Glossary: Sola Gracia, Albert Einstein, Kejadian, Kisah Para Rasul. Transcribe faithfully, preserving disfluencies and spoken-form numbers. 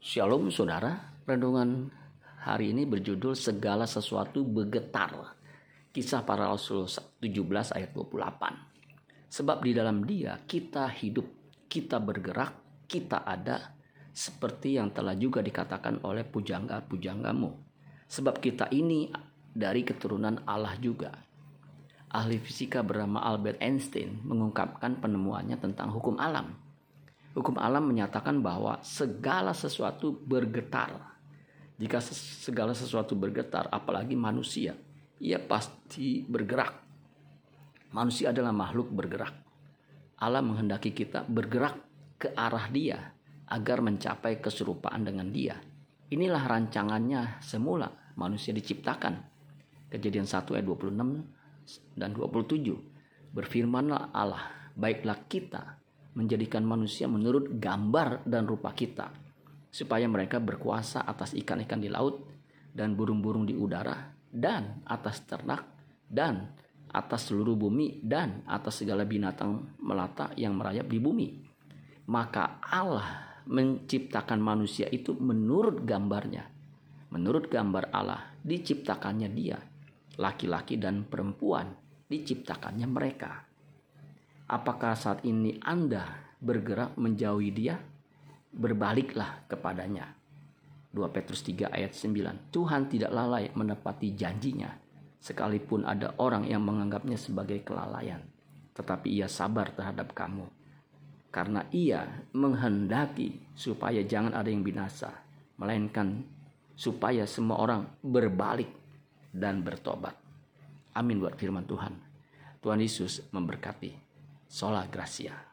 Shalom saudara, renungan hari ini berjudul segala sesuatu bergetar. Kisah Para Rasul tujuh belas ayat dua puluh delapan. Sebab di dalam Dia kita hidup, kita bergerak, kita ada, seperti yang telah juga dikatakan oleh pujangga-pujanggamu. Sebab kita ini dari keturunan Allah juga. Ahli fisika bernama Albert Einstein mengungkapkan penemuannya tentang hukum alam. Hukum alam menyatakan bahwa segala sesuatu bergetar. Jika segala sesuatu bergetar, apalagi manusia, ia pasti bergerak. Manusia adalah makhluk bergerak. Allah menghendaki kita bergerak ke arah Dia agar mencapai keserupaan dengan Dia. Inilah rancangannya semula manusia diciptakan. Kejadian satu ayat dua puluh enam dan dua puluh tujuh. Berfirmanlah Allah, baiklah kita menjadikan manusia menurut gambar dan rupa kita, supaya mereka berkuasa atas ikan-ikan di laut dan burung-burung di udara, dan atas ternak, dan atas seluruh bumi, dan atas segala binatang melata yang merayap di bumi. Maka Allah menciptakan manusia itu menurut gambarnya. Menurut gambar Allah diciptakannya dia, laki-laki dan perempuan diciptakannya mereka. Apakah saat ini Anda bergerak menjauhi Dia? Berbaliklah kepadanya. dua Petrus tiga ayat sembilan. Tuhan tidak lalai menepati janjinya, sekalipun ada orang yang menganggapnya sebagai kelalaian. Tetapi Ia sabar terhadap kamu, karena Ia menghendaki supaya jangan ada yang binasa, melainkan supaya semua orang berbalik dan bertobat. Amin buat firman Tuhan. Tuhan Yesus memberkati. Sola Gracia.